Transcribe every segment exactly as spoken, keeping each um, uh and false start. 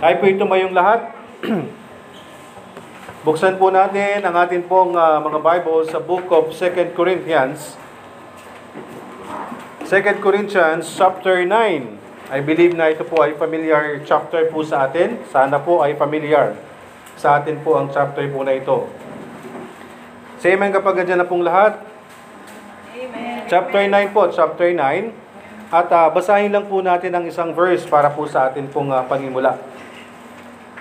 Ay po tumayong lahat. Buksan po natin ang atin pong uh, mga Bible sa book of Second Corinthians. Second Corinthians chapter nine. I believe na ito po ay familiar chapter po sa atin. Sana po ay familiar sa atin po ang chapter po na ito. Say amen kapag andyan na pong lahat. Amen. Chapter nine po, chapter nine. At uh, basahin lang po natin ang isang verse para po sa atin pong uh, pangimula.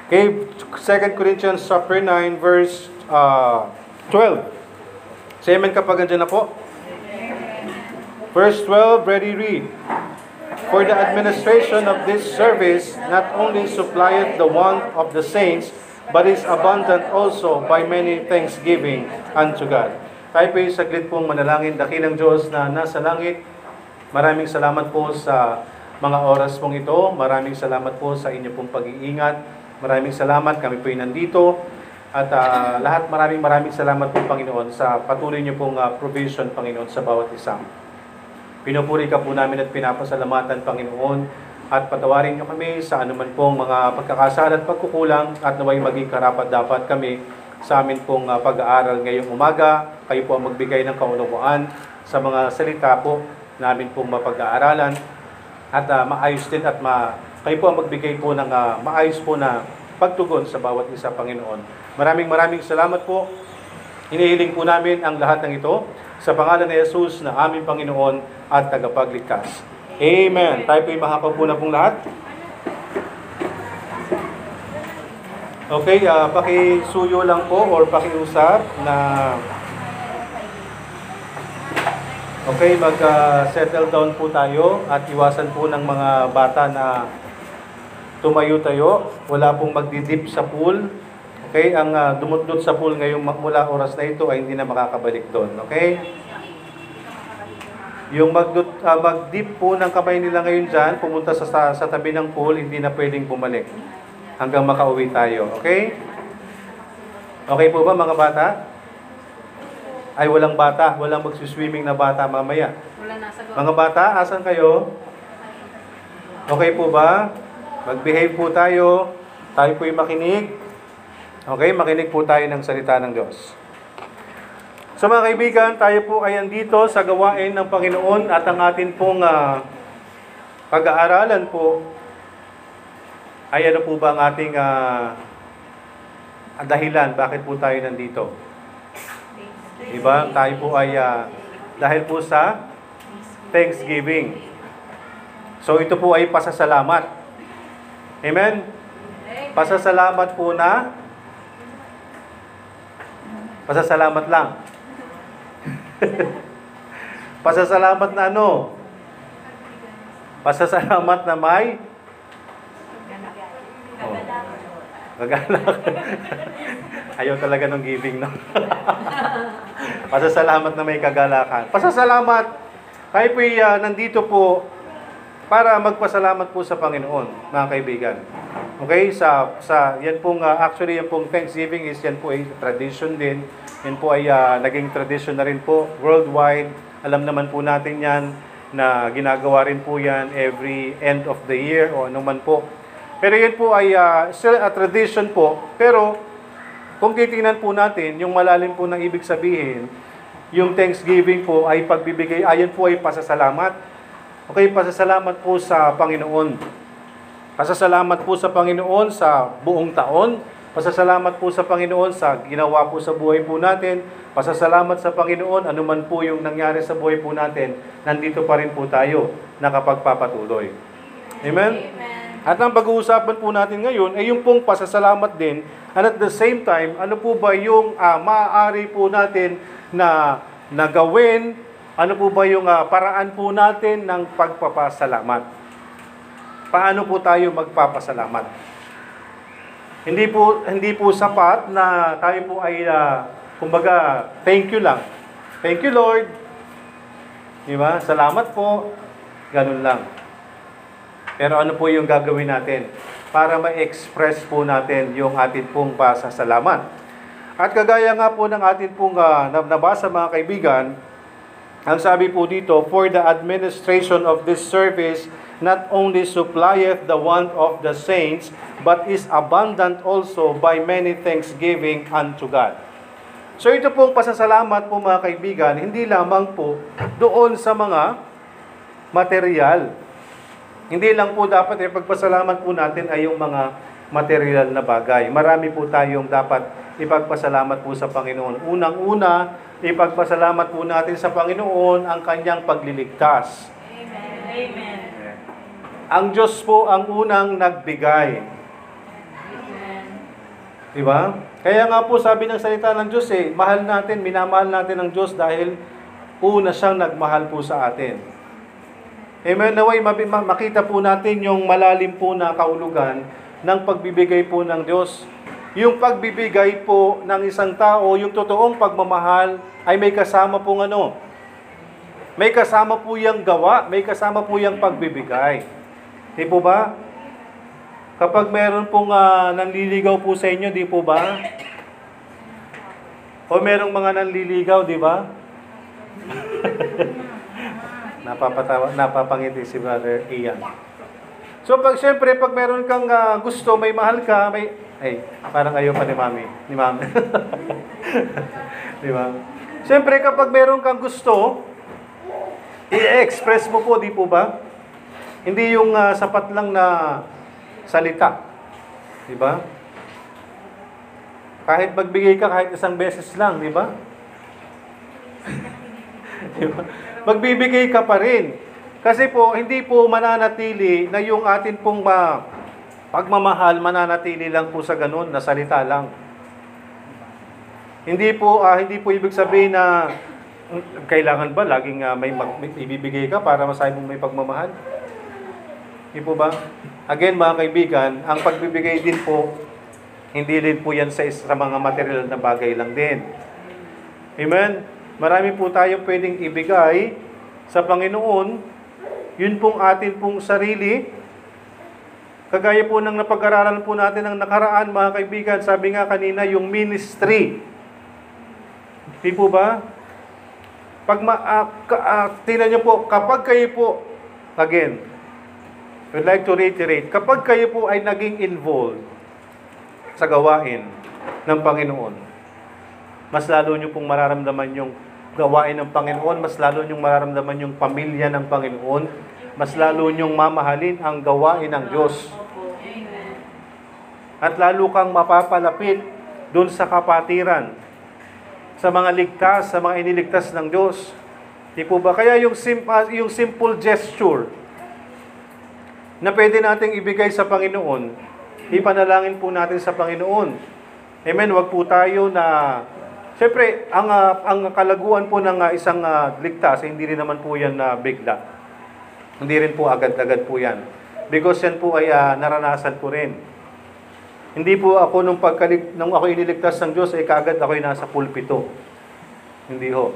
Okay, Second Corinthians chapter nine verse uh, twelve. Say amen kapag andyan na po. Verse twelve, ready read. For the administration of this service not only supplieth the want of the saints, but is abundant also by many thanksgiving unto God. Tayo po'y saglit pong manalangin. Dakilang Diyos na nasa langit, maraming salamat po sa mga oras pong ito. Maraming salamat po sa inyo pong pag-iingat. Maraming salamat, kami po ay nandito at uh, lahat maraming maraming salamat po Panginoon sa patuloy niyo pong uh, provision Panginoon sa bawat isa. Pinupuri ka po namin at pinapasalamatan Panginoon at patawarin niyo kami sa anuman pong mga pagkakasala at pagkukulang at naway maging karapat-dapat kami sa amin pong uh, pag-aaral ngayong umaga. Kayo po ang magbigay ng kaunawaan sa mga salita po namin pong mapag-aaralan at uh, maayos din at ma Kayo po ang magbigay po ng uh, maayos po na pagtugon sa bawat isa, Panginoon. Maraming maraming salamat po. Hinihiling po namin ang lahat ng ito sa pangalan ni Jesus na aming Panginoon at tagapagligtas. Amen. Tayo po ay mahapag po na pong lahat. Okay, uh, pakisuyo lang po or pakiusap na okay, mag-settle uh, down po tayo at iwasan po ng mga bata na tumayo-tayo, wala pong magdidip sa pool. Okay, ang uh, dumutdut sa pool ngayong mula oras na ito ay hindi na makakabalik doon. Okay? Yung magdut, uh, magdip po ng kamay nila ngayon dyan, pumunta sa, sa, sa tabi ng pool, hindi na pwedeng bumalik hanggang makauwi tayo. Okay? Okay po ba mga bata? Ay walang bata, walang magsiswimming na bata mamaya. Mga bata, asan kayo? Okay po ba? Mag-behave po tayo. Tayo po'y makinig. Okay, makinig po tayo ng salita ng Diyos. So mga kaibigan, tayo po ay andito sa gawain ng Panginoon at ang atin pong uh, pag-aaralan po ay ano po ba ang ating uh, dahilan? Bakit po tayo nandito? Diba? Tayo po ay uh, dahil po sa Thanksgiving. So ito po ay pasasalamat. Amen? Pasasalamat po na pasasalamat lang. Pasasalamat na ano? Pasasalamat na may oh. Gagalak. Ayaw talaga ng giving, no? Pasasalamat na may kagalakan. Pasasalamat. Kayo po uh, nandito po para magpasalamat po sa Panginoon, mga kaibigan. Okay, sa sa yan pong uh, actually yan pong Thanksgiving is yan po ay tradition din. Yan po ay uh, naging tradition na rin po worldwide. Alam naman po natin yan na ginagawa rin po yan every end of the year o anuman po. Pero yan po ay uh, still a tradition po. Pero kung titingnan po natin, yung malalim po ng ibig sabihin, yung Thanksgiving po ay pagbibigay, ayan po ay pasasalamat. Okay, pasasalamat po sa Panginoon. Pasasalamat po sa Panginoon sa buong taon. Pasasalamat po sa Panginoon sa ginawa po sa buhay po natin. Pasasalamat sa Panginoon, anuman po yung nangyari sa buhay po natin, nandito pa rin po tayo nakapagpapatuloy. Amen? Amen. At ang pag-uusapan po natin ngayon ay yung pong pasasalamat din. And at the same time, ano po ba yung uh, maaari po natin na nagawin? Ano po ba yung uh, paraan po natin ng pagpapasalamat? Paano po tayo magpapasalamat? Hindi po hindi po sapat na tayo po ay uh, kumbaga thank you lang. Thank you Lord. Di ba? Salamat po. Ganun lang. Pero ano po yung gagawin natin para ma-express po natin yung atin pong pasasalamat? At kagaya nga po ng atin pong uh, nabasa mga kaibigan, Ang sabi po dito, for the administration of this service not only supplieth the want of the saints, but is abundant also by many thanksgiving unto God. So ito pong pasasalamat po mga kaibigan, hindi lamang po doon sa mga material. Hindi lang po dapat eh, pagpasalamat po natin ay yung mga material na bagay. Marami po tayong dapat ipagpasalamat po sa Panginoon. Unang-una, ipagpasalamat po natin sa Panginoon ang kanyang pagliligtas. Amen. Amen. Ang Diyos po ang unang nagbigay. Amen. Diba? Kaya nga po sabi ng salita ng Diyos eh, mahal natin, minamahal natin ang Diyos dahil una siyang nagmahal po sa atin. Amen. Naway makita po natin yung malalim po na kaulugan ng pagbibigay po ng Diyos. Yung pagbibigay po ng isang tao, yung totoong pagmamahal ay may kasama pong ano? May kasama po yung gawa, may kasama po yung pagbibigay. Di po ba? Kapag meron pong uh, nanliligaw po sa inyo, di po ba? O merong mga nanliligaw, di ba? Napapatawa, napapangiti si Brother Ian. So, pag siyempre, pag meron kang uh, gusto, may mahal ka, may... Ay, parang ayaw pa ni Mami. Ni Mami. Di ba? Siyempre, kapag meron kang gusto, i-express mo po, di po ba? Hindi yung uh, sapat lang na... salita. Di ba? Kahit magbigay ka kahit isang beses lang, di ba? Diba? Magbibigay ka pa rin. Kasi po, hindi po mananatili na yung atin pong ma, pagmamahal, mananatili lang po sa ganun, na salita lang. Hindi po, ah, hindi po ibig sabihin na kailangan ba laging ah, may, mag, may ibibigay ka para masabi mong may pagmamahal? Di po ba? Again, mga kaibigan, ang pagbibigay din po, hindi din po yan sa, sa mga material na bagay lang din. Amen? Marami po tayong pwedeng ibigay sa Panginoon, yun pong atin pong sarili. Kagaya po ng napag-aralan po natin ng nakaraan, mga kaibigan, sabi nga kanina, yung ministry. Di po ba? Pag ma- uh, ka- uh, tingnan niyo po, kapag kayo po, again, I'd like to reiterate, kapag kayo po ay naging involved sa gawain ng Panginoon, mas lalo nyo pong mararamdaman yung gawain ng Panginoon, mas lalo nyo mararamdaman yung pamilya ng Panginoon, mas lalo nyo mamahalin ang gawain ng Diyos. At lalo kang mapapalapit dun sa kapatiran, sa mga ligtas, sa mga iniligtas ng Diyos. Di po ba? Kaya yung, sim- yung simple gesture na pwede nating ibigay sa Panginoon, ipanalangin po natin sa Panginoon. Amen, wag po tayo na, siyempre, ang, uh, ang kalaguan po ng uh, isang uh, ligtas, hindi rin naman po yan na uh, bigla. Hindi rin po agad-agad po yan. Because yan po ay uh, naranasan ko rin. Hindi po ako, nung, pagkalig, nung ako iniligtas ng Diyos, ay kaagad ako'y nasa pulpito. Hindi ho.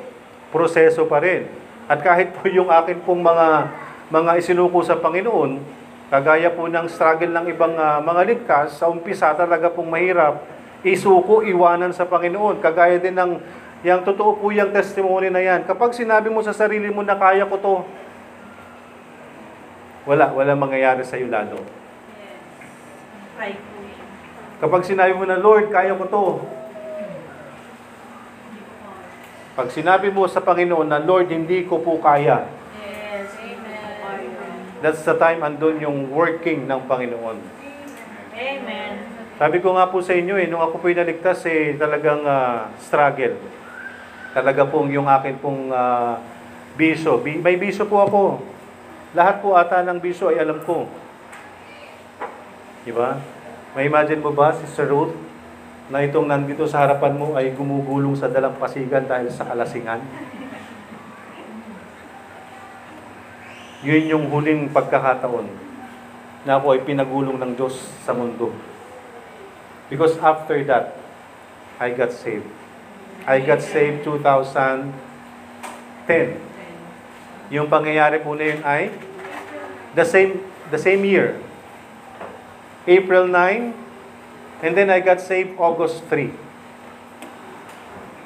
Proseso pa rin. At kahit po yung akin pong mga, mga isinuko sa Panginoon, kagaya po ng struggle ng ibang uh, mga ligtas, sa umpisa talaga pong mahirap, isuko, iwanan sa Panginoon. Kagaya din ng, yung totoo po yung testimony na yan. Kapag sinabi mo sa sarili mo na kaya ko to, wala, wala mangyayari sa iyo lalo. Kapag sinabi mo na, Lord, kaya ko to. Pag sinabi mo sa Panginoon na, Lord, hindi ko po kaya. That's the time andun yung working ng Panginoon. Amen. Sabi ko nga po sa inyo eh, nung ako po inaligtas eh, talagang uh, struggle. Talaga pong yung akin pong uh, biso. B- May biso po ako. Lahat po ata ng biso ay alam ko. Diba? May imagine mo ba, Sister Ruth, na itong nandito sa harapan mo ay gumugulong sa dalampasigan dahil sa kalasingan? Yun yung huling pagkakataon na ako ay pinagulong ng Diyos sa mundo. Because after that, I got saved. I got saved two thousand ten. Yung pangyayari po na yun ay the same, the same year. April nine, and then I got saved August three.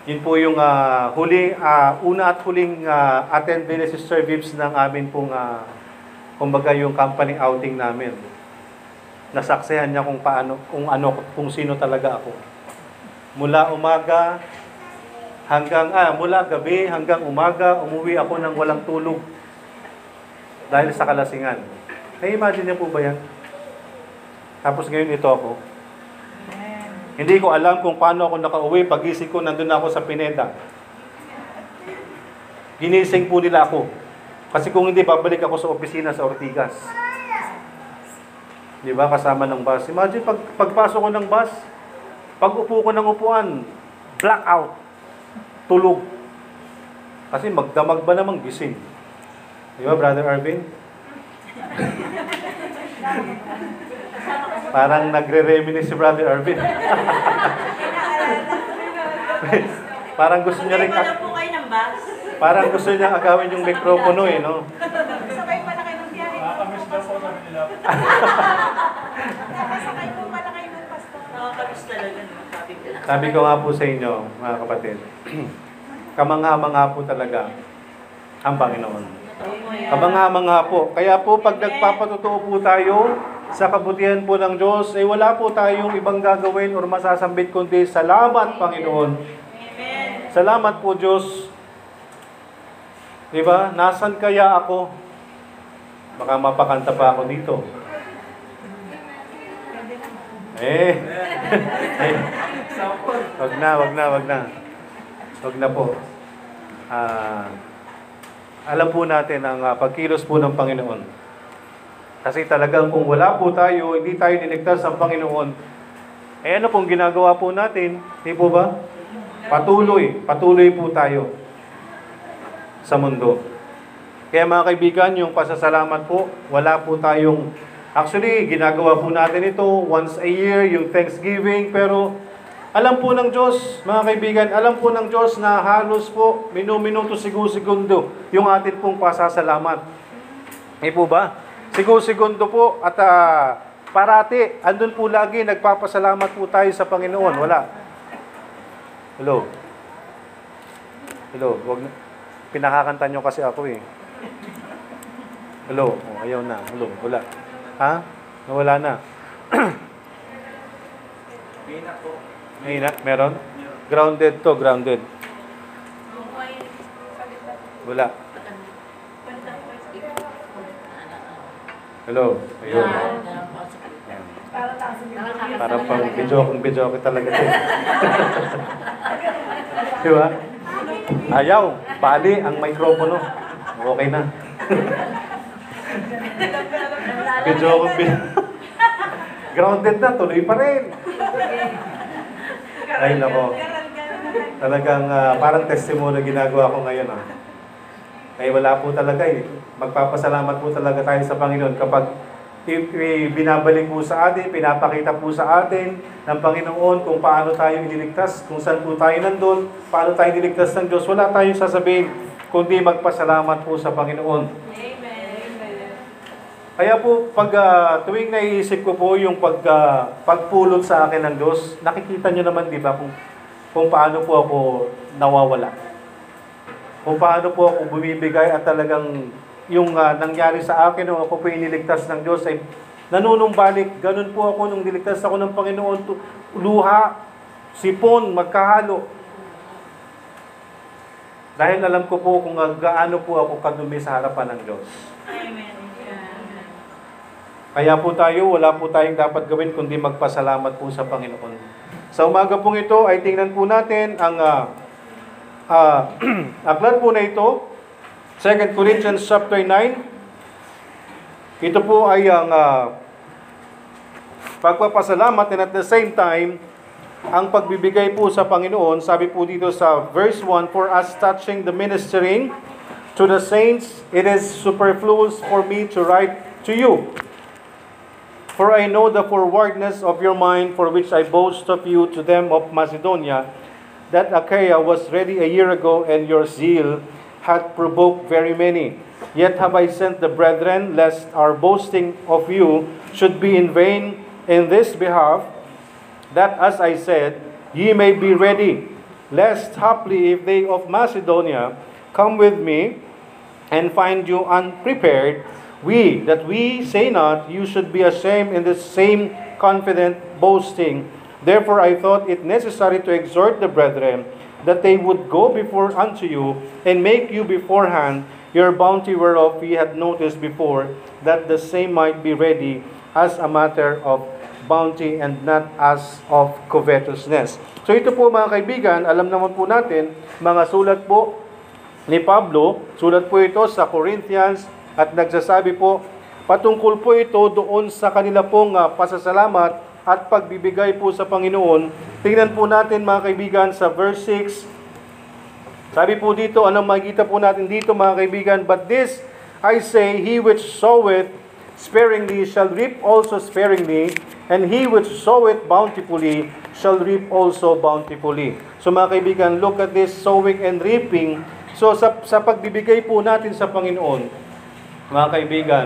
Yun po yung uh, huli, uh, una at huling uh, attend ni Sister Vibs ng amin pong, uh, kumbaga yung company outing namin. Nasaksihan niya kung paano, kung ano, kung sino talaga ako. Mula umaga hanggang, ah, mula gabi hanggang umaga, umuwi ako ng walang tulog dahil sa kalasingan. Na-imagine niya po ba yan? Tapos ngayon ito ako. Hindi ko alam kung paano ako nakauwi. Pagising ko, nandun ako sa Pineda. Ginising po nila ako. Kasi kung hindi, babalik ako sa opisina sa Ortigas. Di ba? Kasama ng bus. Imagine, pag, pagpasok ko ng bus, pag upo ko ng upuan, blackout. Tulog. Kasi magdamag ba namang gising? Di ba, Brother Arvin? Parang nagre-reminis si Brother Arvin. Parang gusto niya rin... Parang gusto niya agawin yung mikropono eh, no? Sakay pala kayo ng biyahe. Nakakamiss na po sa nila. Nakasakay po pala kayo ng pastor. Nakakamiss talaga. Sabi ko nga po sa inyo, mga kapatid, kamangha-mangha po talaga ang Panginoon. Kamangha-mangha po. Kaya po, pag nagpapatotoo po tayo sa kabutihan po ng Diyos, ay eh, wala po tayong ibang gagawin o masasambit kundi salamat, Panginoon. Amen. Salamat po, Diyos. Diba? Nasaan kaya ako? Baka mapakanta pa ako dito. Eh. Wag na, wag na, wag na. Wag na po. Ah, alam po natin ang uh, pagkilos po ng Panginoon. Kasi talagang kung wala po tayo, hindi tayo niligtas sa Panginoon. Eh ano pong ginagawa po natin? Di po ba? Patuloy. Patuloy po tayo sa mundo. Kaya mga kaibigan, yung pasasalamat po, wala po tayong... Actually, ginagawa po natin ito once a year, yung Thanksgiving. Pero alam po ng Diyos, mga kaibigan, alam po ng Diyos na halos po minuminuto sigo-segundo yung atin pong pasasalamat. Di po ba? Sigo-segundo po at uh, parati, andun po lagi, nagpapasalamat po tayo sa Panginoon. Wala. Hello. Hello. Wag na. Pinakakanta nyo kasi ako eh. Hello. Oh, ayaw na. Hello. Wala. Ha? Nawala na. May na po. May na? Meron? Grounded to. Grounded. Wala. Hello. Ayun. Para pang video akong video ako talaga. Diba? Ayaw. Bali ang microphone. Okay na. Video akong video. Grounded na. Tuloy pa rin. Ay nako. Talagang uh, parang testimony ginagawa ko ngayon. Ah. Ay wala po talaga eh. Magpapasalamat po talaga tayo sa Panginoon kapag binabalik po sa atin, pinapakita po sa atin ng Panginoon kung paano tayo iniligtas, kung saan po tayo nandun, paano tayo iniligtas ng Diyos. Wala tayong sasabihin, kundi magpasalamat po sa Panginoon. Amen. Kaya po, pag uh, tuwing naiisip ko po yung pag, uh, pagpulot sa akin ng Diyos, nakikita nyo naman, di ba, kung, kung paano po ako nawawala. Kung paano po ako bumibigay at talagang yung uh, nangyari sa akin nung ako po iniligtas ng Diyos ay nanunumbalik. Ganun po ako nung niligtas ako ng Panginoon. Luha, sipon, magkahalo. Dahil alam ko po kung gaano po ako kadumi sa harapan ng Diyos. Amen. Kaya po tayo, wala po tayong dapat gawin kundi magpasalamat po sa Panginoon. Sa umaga pong ito ay tingnan po natin ang uh, uh, aklat po na ito. Second Corinthians chapter nine. Ito po ay ang uh, pagpapasalamat and at the same time ang pagbibigay po sa Panginoon. Sabi po dito sa verse one, for us touching the ministering to the saints, it is superfluous for me to write to you. For I know the forwardness of your mind, for which I boast of you to them of Macedonia, that Achaia was ready a year ago, and your zeal hath provoked very many. Yet have I sent the brethren, lest our boasting of you should be in vain in this behalf, that as I said, ye may be ready. lest haply if they of Macedonia come with me and find you unprepared, we, that we say not, you should be ashamed in the same confident boasting. Therefore I thought it necessary to exhort the brethren, that they would go before unto you, and make you beforehand your bounty whereof ye had noticed before, that the same might be ready as a matter of bounty and not as of covetousness. So ito po mga kaibigan, alam naman po natin, mga sulat po ni Pablo, sulat po ito sa Corinthians, at nagsasabi po, patungkol po ito doon sa kanila pong uh, pasasalamat at pagbibigay po sa Panginoon. Tingnan po natin mga kaibigan sa verse six. Sabi po dito, anong makikita po natin dito mga kaibigan? But this I say, he which soweth sparingly shall reap also sparingly, and he which soweth bountifully shall reap also bountifully. So mga kaibigan, look at this sowing and reaping. So sa, sa pagbibigay po natin sa Panginoon, mga kaibigan,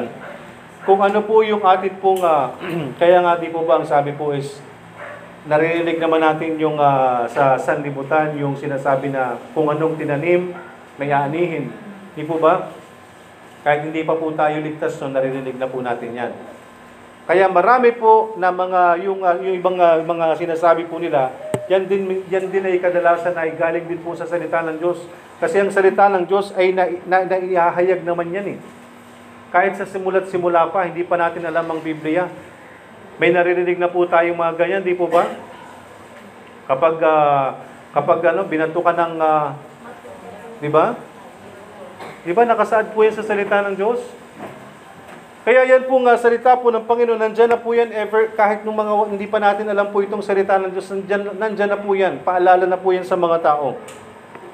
kung ano po yung atin pong, uh, kaya nga di po ba ang sabi po is, naririnig naman natin yung uh, sa sanlibutan, yung sinasabi na kung anong tinanim, may aanihin. Di po ba? Kahit hindi pa po tayo ligtas, no, naririnig na po natin yan. Kaya marami po na mga, yung, uh, yung ibang uh, mga sinasabi po nila, yan din, yan din ay kadalasan ay galing din po sa salita ng Diyos. Kasi ang salita ng Diyos ay na, na, na, naihahayag naman yan eh. Kahit sa simula't simula pa, hindi pa natin alam ang Biblia. May naririnig na po tayong mga ganyan, di po ba? Kapag, uh, kapag ano, binatukan ng, uh, di ba? Di ba, nakasaad po yan sa salita ng Diyos? Kaya yan po nga, salita po ng Panginoon, nandyan na po yan ever, kahit nung mga, hindi pa natin alam po itong salita ng Diyos, nandyan, nandyan na po yan, paalala na po yan sa mga tao.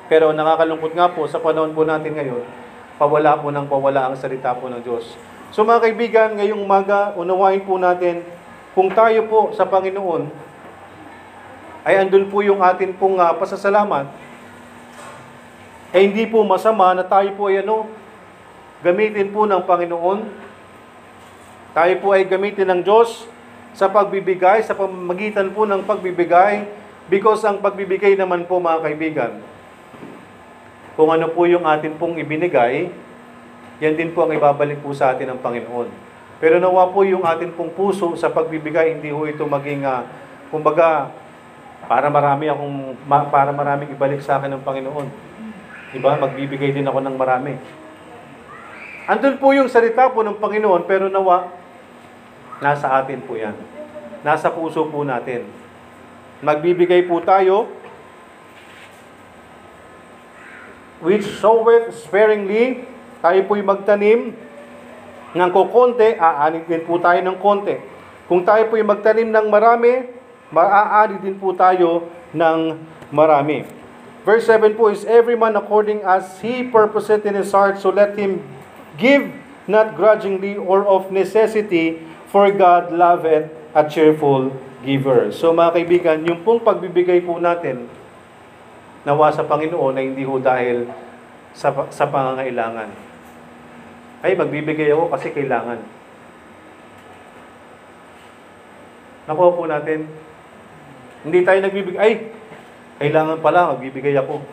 Pero nakakalungkot nga po, sa panahon po natin ngayon, pawala po ng pawala ang salita po ng Diyos. So mga kaibigan, ngayong umaga, unawain po natin, kung tayo po sa Panginoon, ay andun po yung atin pong uh, pasasalamat, ay eh, hindi po masama na tayo po ay ano, gamitin po ng Panginoon, tayo po ay gamitin ng Diyos sa pagbibigay, sa pamamagitan po ng pagbibigay, because ang pagbibigay naman po mga kaibigan, kung ano po yung atin pong ibinigay, yan din po ang ibabalik po sa atin ng Panginoon. Pero nawa po yung atin pong puso sa pagbibigay, hindi po ito maging, uh, kumbaga, para marami akong, ma, para maraming ibalik sa akin ng Panginoon. Diba? Magbibigay din ako ng marami. Andun po yung salita po ng Panginoon, pero nawa, nasa atin po yan. Nasa puso po natin. Magbibigay po tayo, which soweth sparingly, tayo po'y magtanim ng kukonte, aani din po tayo ng konte. Kung tayo po'y magtanim ng marami, maaani din po tayo ng marami. Verse seven po is, every man according as he purposeth in his heart, so let him give not grudgingly or of necessity, for God loveth a cheerful giver. So mga kaibigan, yung pong pagbibigay po natin, nawa sa Panginoon na hindi ho dahil sa, sa pangangailangan. Ay, magbibigay ako kasi kailangan. Nakuha po natin. Hindi tayo nagbibigay. Ay, kailangan pala, magbibigay ako.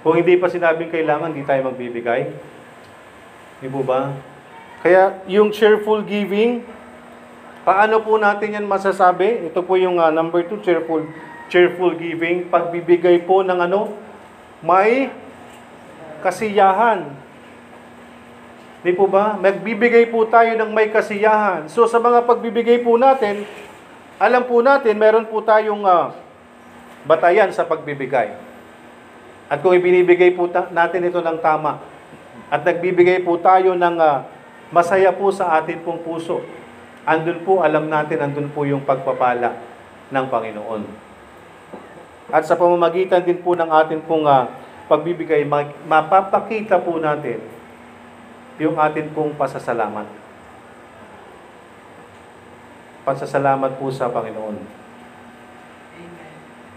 Kung hindi pa sinabing kailangan, hindi tayo magbibigay. Di po ba? Kaya, yung cheerful giving, paano po natin yan masasabi? Ito po yung uh, number two, cheerful Cheerful giving, pagbibigay po ng ano, may kasiyahan. Di po ba? Magbibigay po tayo ng may kasiyahan. So sa mga pagbibigay po natin, alam po natin, meron po tayong uh, batayan sa pagbibigay. At kung ibinibigay po ta- natin ito ng tama, at nagbibigay po tayo ng uh, masaya po sa atin pong puso, andun po, alam natin, andun po yung pagpapala ng Panginoon. At sa pamamagitan din po ng atin pong uh, pagbibigay, mapapakita po natin yung atin pong pasasalamat. Pasasalamat po sa Panginoon.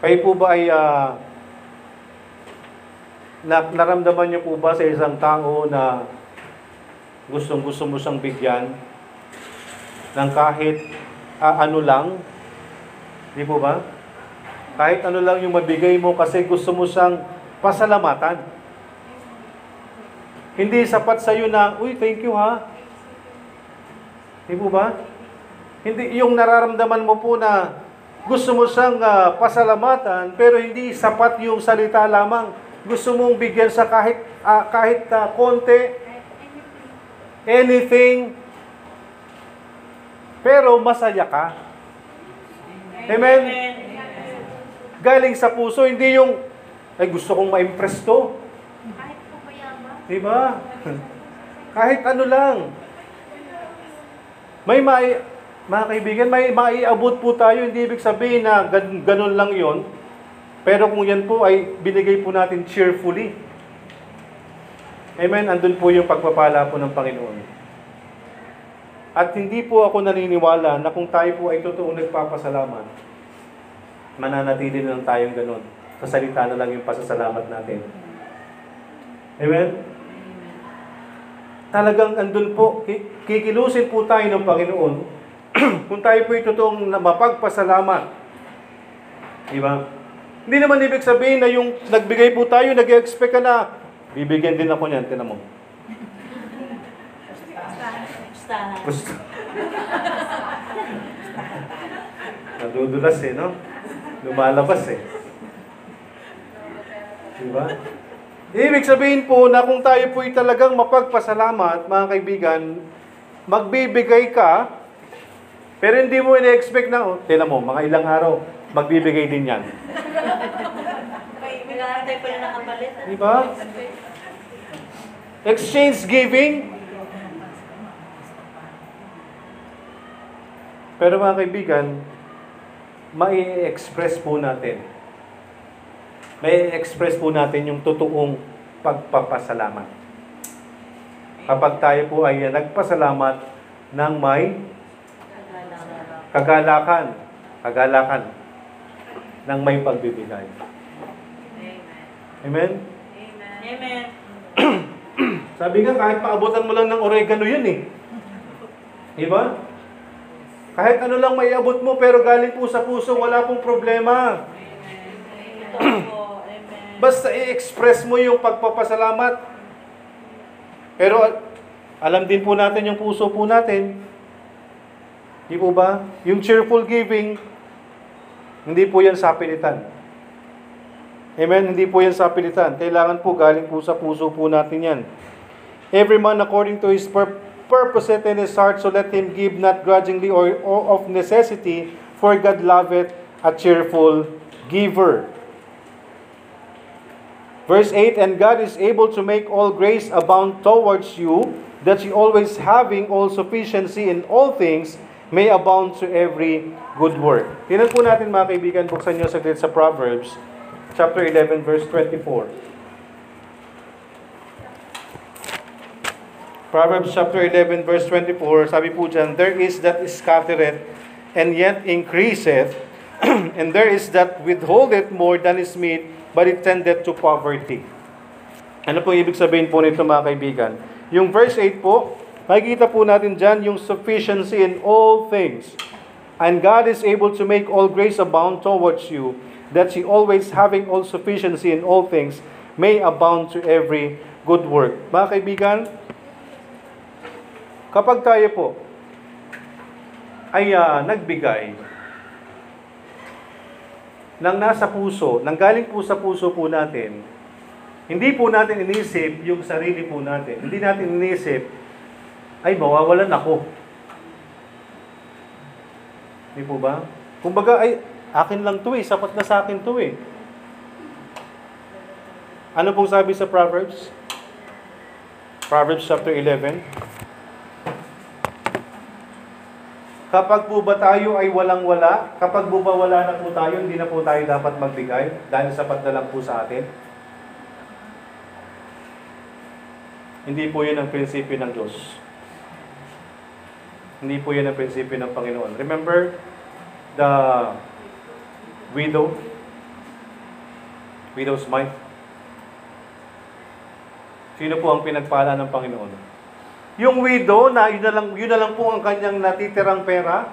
Kayo po ba ay uh, naramdaman niyo po ba sa isang tao na gustong-gusto mo siyang bigyan ng kahit uh, ano lang? Di po ba? Kahit ano lang yung mabigay mo kasi gusto mo siyang pasalamatan. Hindi sapat sa iyo na, uy, thank you ha. Di po ba? Hindi, yung nararamdaman mo po na gusto mo siyang uh, pasalamatan, pero hindi sapat yung salita lamang. Gusto mong bigyan sa kahit, uh, kahit uh, konti, anything, pero masaya ka. Amen? Galing sa puso, hindi yung, ay gusto kong ma-impress to. Diba? Kahit ano lang. May mai, mga kaibigan, may maiabot po tayo. Hindi ibig sabihin na gan, ganun lang yon. Pero kung yan po ay binigay po natin cheerfully. Amen? Andun po yung pagpapala po ng Panginoon. At hindi po ako naniniwala na kung tayo po ay totoong nagpapasalamat, mananatili na lang tayong ganun. Kasalita na lang yung pasasalamat natin. Amen? Talagang andun po, kikilusin po tayo ng Panginoon kung tayo po ay totoong mapagpasalamat. Diba? Hindi naman ibig sabihin na yung nagbigay po tayo, nag-expect ka na, bibigyan din ako niyan, tinan mo. Gusto. Nadudulas eh, no? Lumalabas eh. Diba? Ibig sabihin po na kung tayo po'y talagang mapagpasalamat, mga kaibigan, magbibigay ka, pero hindi mo ina-expect na, oh, tignan mo, mga ilang araw, magbibigay din yan. May pala nakapalit. Diba? Exchange giving. Pero mga kaibigan, mai-express po natin. May express po natin yung totoong pagpapasalamat. Kapag tayo po ay nagpasalamat ng may kagalakan, kagalakan ng may pagbibigay. Amen? Amen. Sabi nga, kahit paabutan mo lang ng oregano yun eh. Diba? Kahit ano lang may abot mo, pero galing po sa puso, wala pong problema. Basta i-express mo yung pagpapasalamat. Pero alam din po natin yung puso po natin. Di po ba? Yung cheerful giving, hindi po yan sa pilitan. Amen? Hindi po yan sa pilitan. Kailangan po galing po sa puso po natin yan. Every man according to his pur- purpose in his heart, so let him give not grudgingly or, or of necessity, for God loveth a cheerful giver. Verse eight, and God is able to make all grace abound towards you, that ye always having all sufficiency in all things may abound to every good work. Tingnan po natin mga kaibigan, buksan nyo saglit sa Proverbs, chapter eleven, verse twenty-four. Proverbs chapter eleven, verse twenty-four, sabi po dyan, there is that scattereth and yet increaseth, and there is that withholdeth more than is meet, but it tended to poverty. Ano pong ibig sabihin po nito mga kaibigan? Yung verse eight po, makikita po natin dyan yung sufficiency in all things. And God is able to make all grace abound towards you, that ye always having all sufficiency in all things may abound to every good work. Mga kaibigan, kapag tayo po ay uh, nagbigay, nang nasa puso, nang galing po sa puso po natin, hindi po natin inisip yung sarili po natin. Hindi natin inisip, ay, mawawalan ako. Hindi po ba? Kumbaga, ay, akin lang to eh, sapat na sa akin to eh. Ano pong sabi sa Proverbs? Proverbs chapter eleven. Kapag po ba tayo ay walang-wala, kapag po ba wala na po tayo, hindi na po tayo dapat magbigay dahil sapat na lang po sa atin? Hindi po yun ang prinsipyo ng Diyos. Hindi po yun ang prinsipyo ng Panginoon. Remember the widow? Widow's mite? Sino po ang pinagpala ng Panginoon? Yung widow na yun na lang, yun na lang po ang kanyang natitirang pera.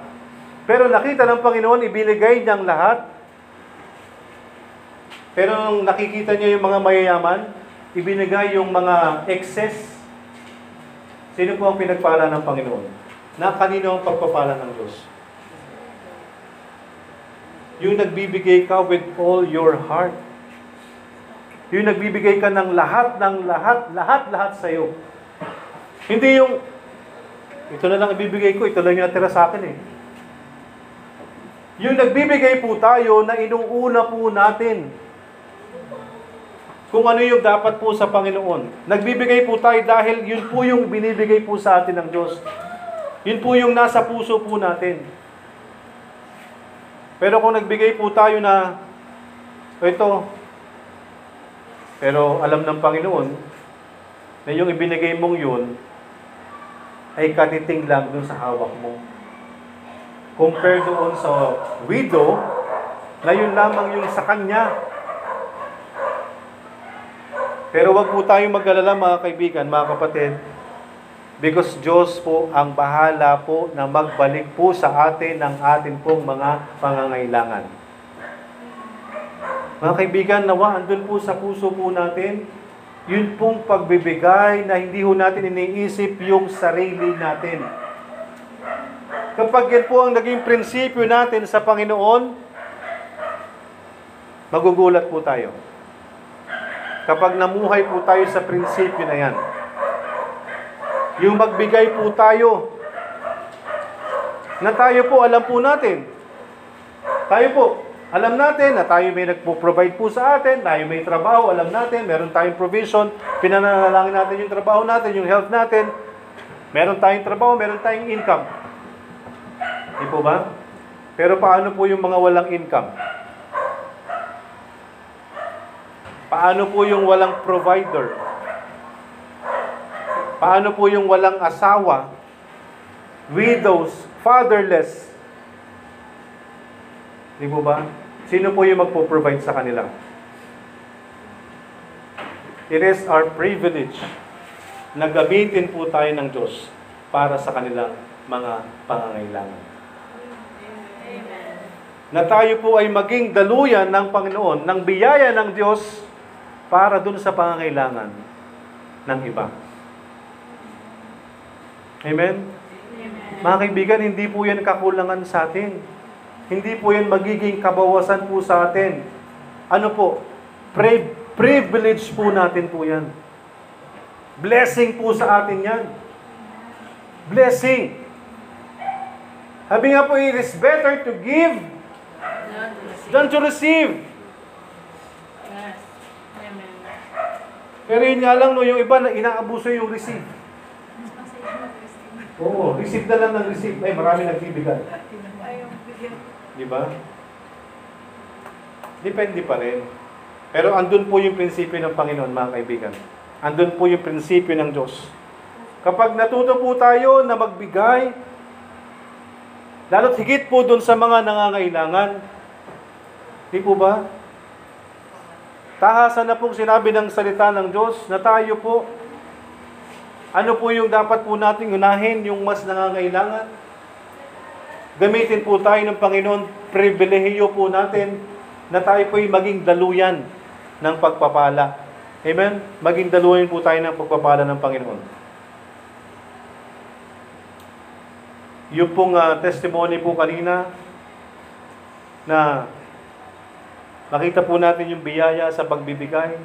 Pero nakita ng Panginoon, ibinigay niyang lahat. Pero nung nakikita niya yung mga mayayaman, ibinigay yung mga excess. Sino po ang pinagpala ng Panginoon? Na kanino ang pagpapala ng Diyos? Yung nagbibigay ka with all your heart. Yung nagbibigay ka ng lahat, ng lahat, lahat, lahat sa'yo. Hindi yung, ito na lang ibibigay ko, ito lang yung natira sa akin eh. Yung nagbibigay po tayo na inuuna po natin kung ano yung dapat po sa Panginoon. Nagbibigay po tayo dahil yun po yung binibigay po sa atin ng Diyos. Yun po yung nasa puso po natin. Pero kung nagbigay po tayo na ito, pero alam ng Panginoon na yung ibinigay mong yun ay katiting lang dun sa hawak mo. Compare doon sa widow na yun lamang yung sa kanya. Pero wag po tayong mag-alala mga kaibigan, mga kapatid, because Diyos po ang bahala po na magbalik po sa atin ng atin pong mga pangangailangan. Mga kaibigan, nawa, andun po sa puso po natin, yun pong pagbibigay na hindi po natin iniisip yung sarili natin. Kapag yan po ang naging prinsipyo natin sa Panginoon, magugulat po tayo. Kapag namuhay po tayo sa prinsipyo na yan, yung magbigay po tayo, na tayo po, alam po natin, tayo po, alam natin na tayo may nagpo-provide po sa atin, tayo may trabaho, alam natin, meron tayong provision, pinananalangin natin yung trabaho natin, yung health natin, meron tayong trabaho, meron tayong income. Di po ba? Pero paano po yung mga walang income? Paano po yung walang provider? Paano po yung walang asawa? Widows, fatherless. Di po ba? Sino po yung magpo-provide sa kanila? It is our privilege na gamitin po tayo ng Diyos para sa kanilang mga pangangailangan. Amen. Na tayo po ay maging daluyan ng Panginoon, ng biyaya ng Diyos, para dun sa pangangailangan ng iba. Amen? Amen? Mga kaibigan, hindi po yan kakulangan sa atin. Hindi po yan magiging kabawasan po sa atin. Ano po? Pri- privilege po natin po yan. Blessing po sa atin yan. Blessing. Sabi nga po, it is better to give than to receive. Pero yun nga lang, no, yung iba, inaabuso yung receive. Oo, receive na lang ng receive. Ay, marami nagbibigay. Di ba? Depende pa rin. Pero andun po yung prinsipyo ng Panginoon, mga kaibigan. Andun po yung prinsipyo ng Diyos. Kapag natuto po tayo na magbigay, lalo't higit po dun sa mga nangangailangan. Di po ba? Tahasan na pong sinabi ng salita ng Diyos na tayo po, ano po yung dapat po nating unahin, yung mas nangangailangan. Gamitin po tayo ng Panginoon, pribilehiyo po natin na tayo po ay maging daluyan ng pagpapala. Amen? Maging daluyan po tayo ng pagpapala ng Panginoon. Yung pong uh, testimony po kanina na nakita po natin yung biyaya sa pagbibigay,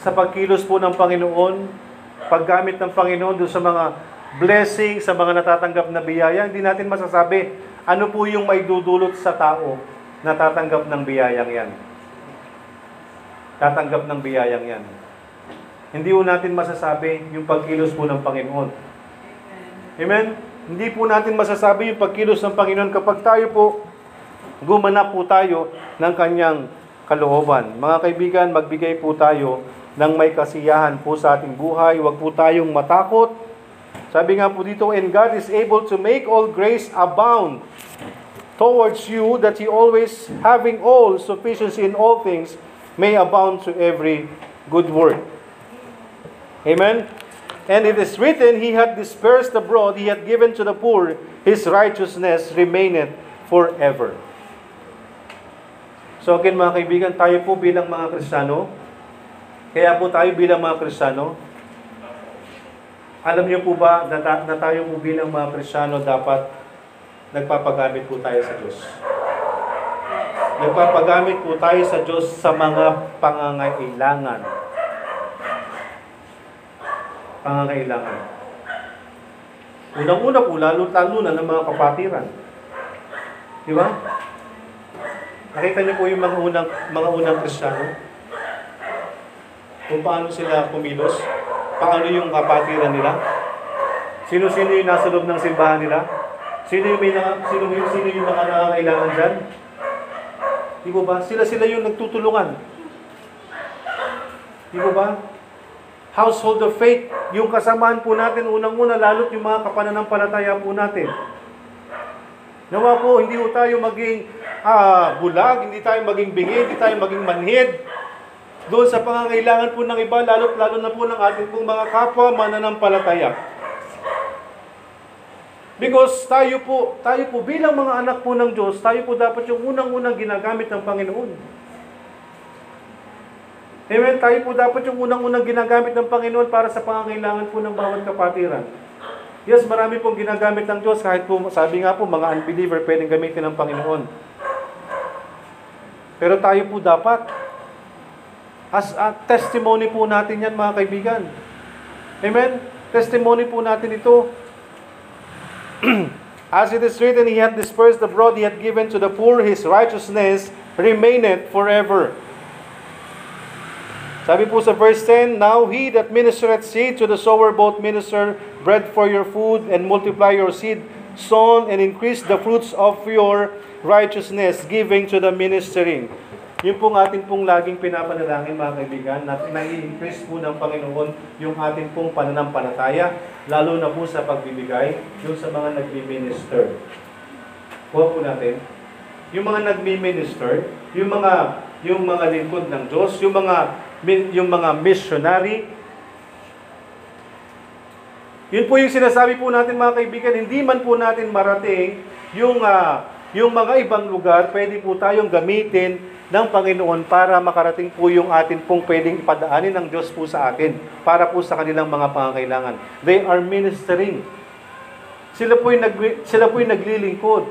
sa pagkilos po ng Panginoon, paggamit ng Panginoon doon sa mga blessing, sa mga natatanggap na biyaya. Hindi natin masasabi ano po yung may dudulot sa tao na tatanggap ng biyayang yan. Tatanggap ng biyayang yan. Hindi po natin masasabi yung pagkilos po ng Panginoon. Amen? Hindi po natin masasabi yung pagkilos ng Panginoon kapag tayo po gumanap po tayo ng kanyang kalooban. Mga kaibigan, magbigay po tayo ng may kasiyahan po sa ating buhay. Huwag po tayong matakot. Sabi nga po dito, and God is able to make all grace abound towards you, that He always having all sufficiency in all things may abound to every good work. Amen? And it is written, He hath dispersed abroad, He hath given to the poor, His righteousness remaineth forever. So again mga kaibigan, tayo po bilang mga Kristiyano, kaya po tayo bilang mga Kristiyano, alam niyo po ba na, na tayo po bilang mga Kristiyano dapat nagpapagamit po tayo sa Diyos. Nagpapagamit po tayo sa Diyos sa mga pangangailangan. Pangangailangan. Unang-una po, lalo-lalo na ng mga kapatiran. Di ba? Nakita niyo po yung mga unang, mga unang Kristiyano? Kung paano sila kumilos? Paano yung kapatiran nila? Sino-sino yung nasa loob ng simbahan nila? Sino yung, may na, sino, sino yung mga nangangailangan dyan? Di ba ba? Sila-sila yung nagtutulungan. Di ba ba? Household of faith, yung kasamaan po natin unang-una, lalo't yung mga kapananampalataya po natin. Nawa po, hindi po tayo maging ah, bulag, hindi tayo maging bingi, hindi tayo maging manhid doon sa pangangailangan po ng iba, lalo, lalo na po ng ating pong mga kapwa mananampalataya. Because tayo po, tayo po bilang mga anak po ng Diyos, tayo po dapat yung unang-unang ginagamit ng Panginoon. Amen? Tayo po dapat yung unang-unang ginagamit ng Panginoon para sa pangangailangan po ng bawat kapatiran. Yes, marami pong ginagamit ng Diyos, kahit po, sabi nga po, mga unbeliever pwedeng gamitin ng Panginoon. Pero tayo po dapat, as a testimony po natin yan, mga kaibigan. Amen? Testimony po natin ito. As it is written, He hath dispersed abroad, He hath given to the poor, His righteousness remaineth forever. Sabi po sa verse ten, Now he that ministereth seed to the sower both minister bread for your food and multiply your seed sown and increase the fruits of your righteousness, giving to the ministering. Yun pong atin pong laging pinapanalangin mga kaibigan, na na-increase po ng Panginoon yung atin pong pananampalataya, lalo na po sa pagbibigay yung sa mga nagmi-minister. Huwag po natin, yung mga nagmi-minister, yung mga, yung mga lingkod ng Diyos, yung mga yung mga missionary. Yun po yung sinasabi po natin mga kaibigan, hindi man po natin marating yung, uh, yung mga ibang lugar, pwede po tayong gamitin ng Panginoon para makarating po yung atin pong pwedeng ipadaanin ng Diyos po sa atin, para po sa kanilang mga pangangailangan. They are ministering. Sila po yung, nag, sila po yung naglilingkod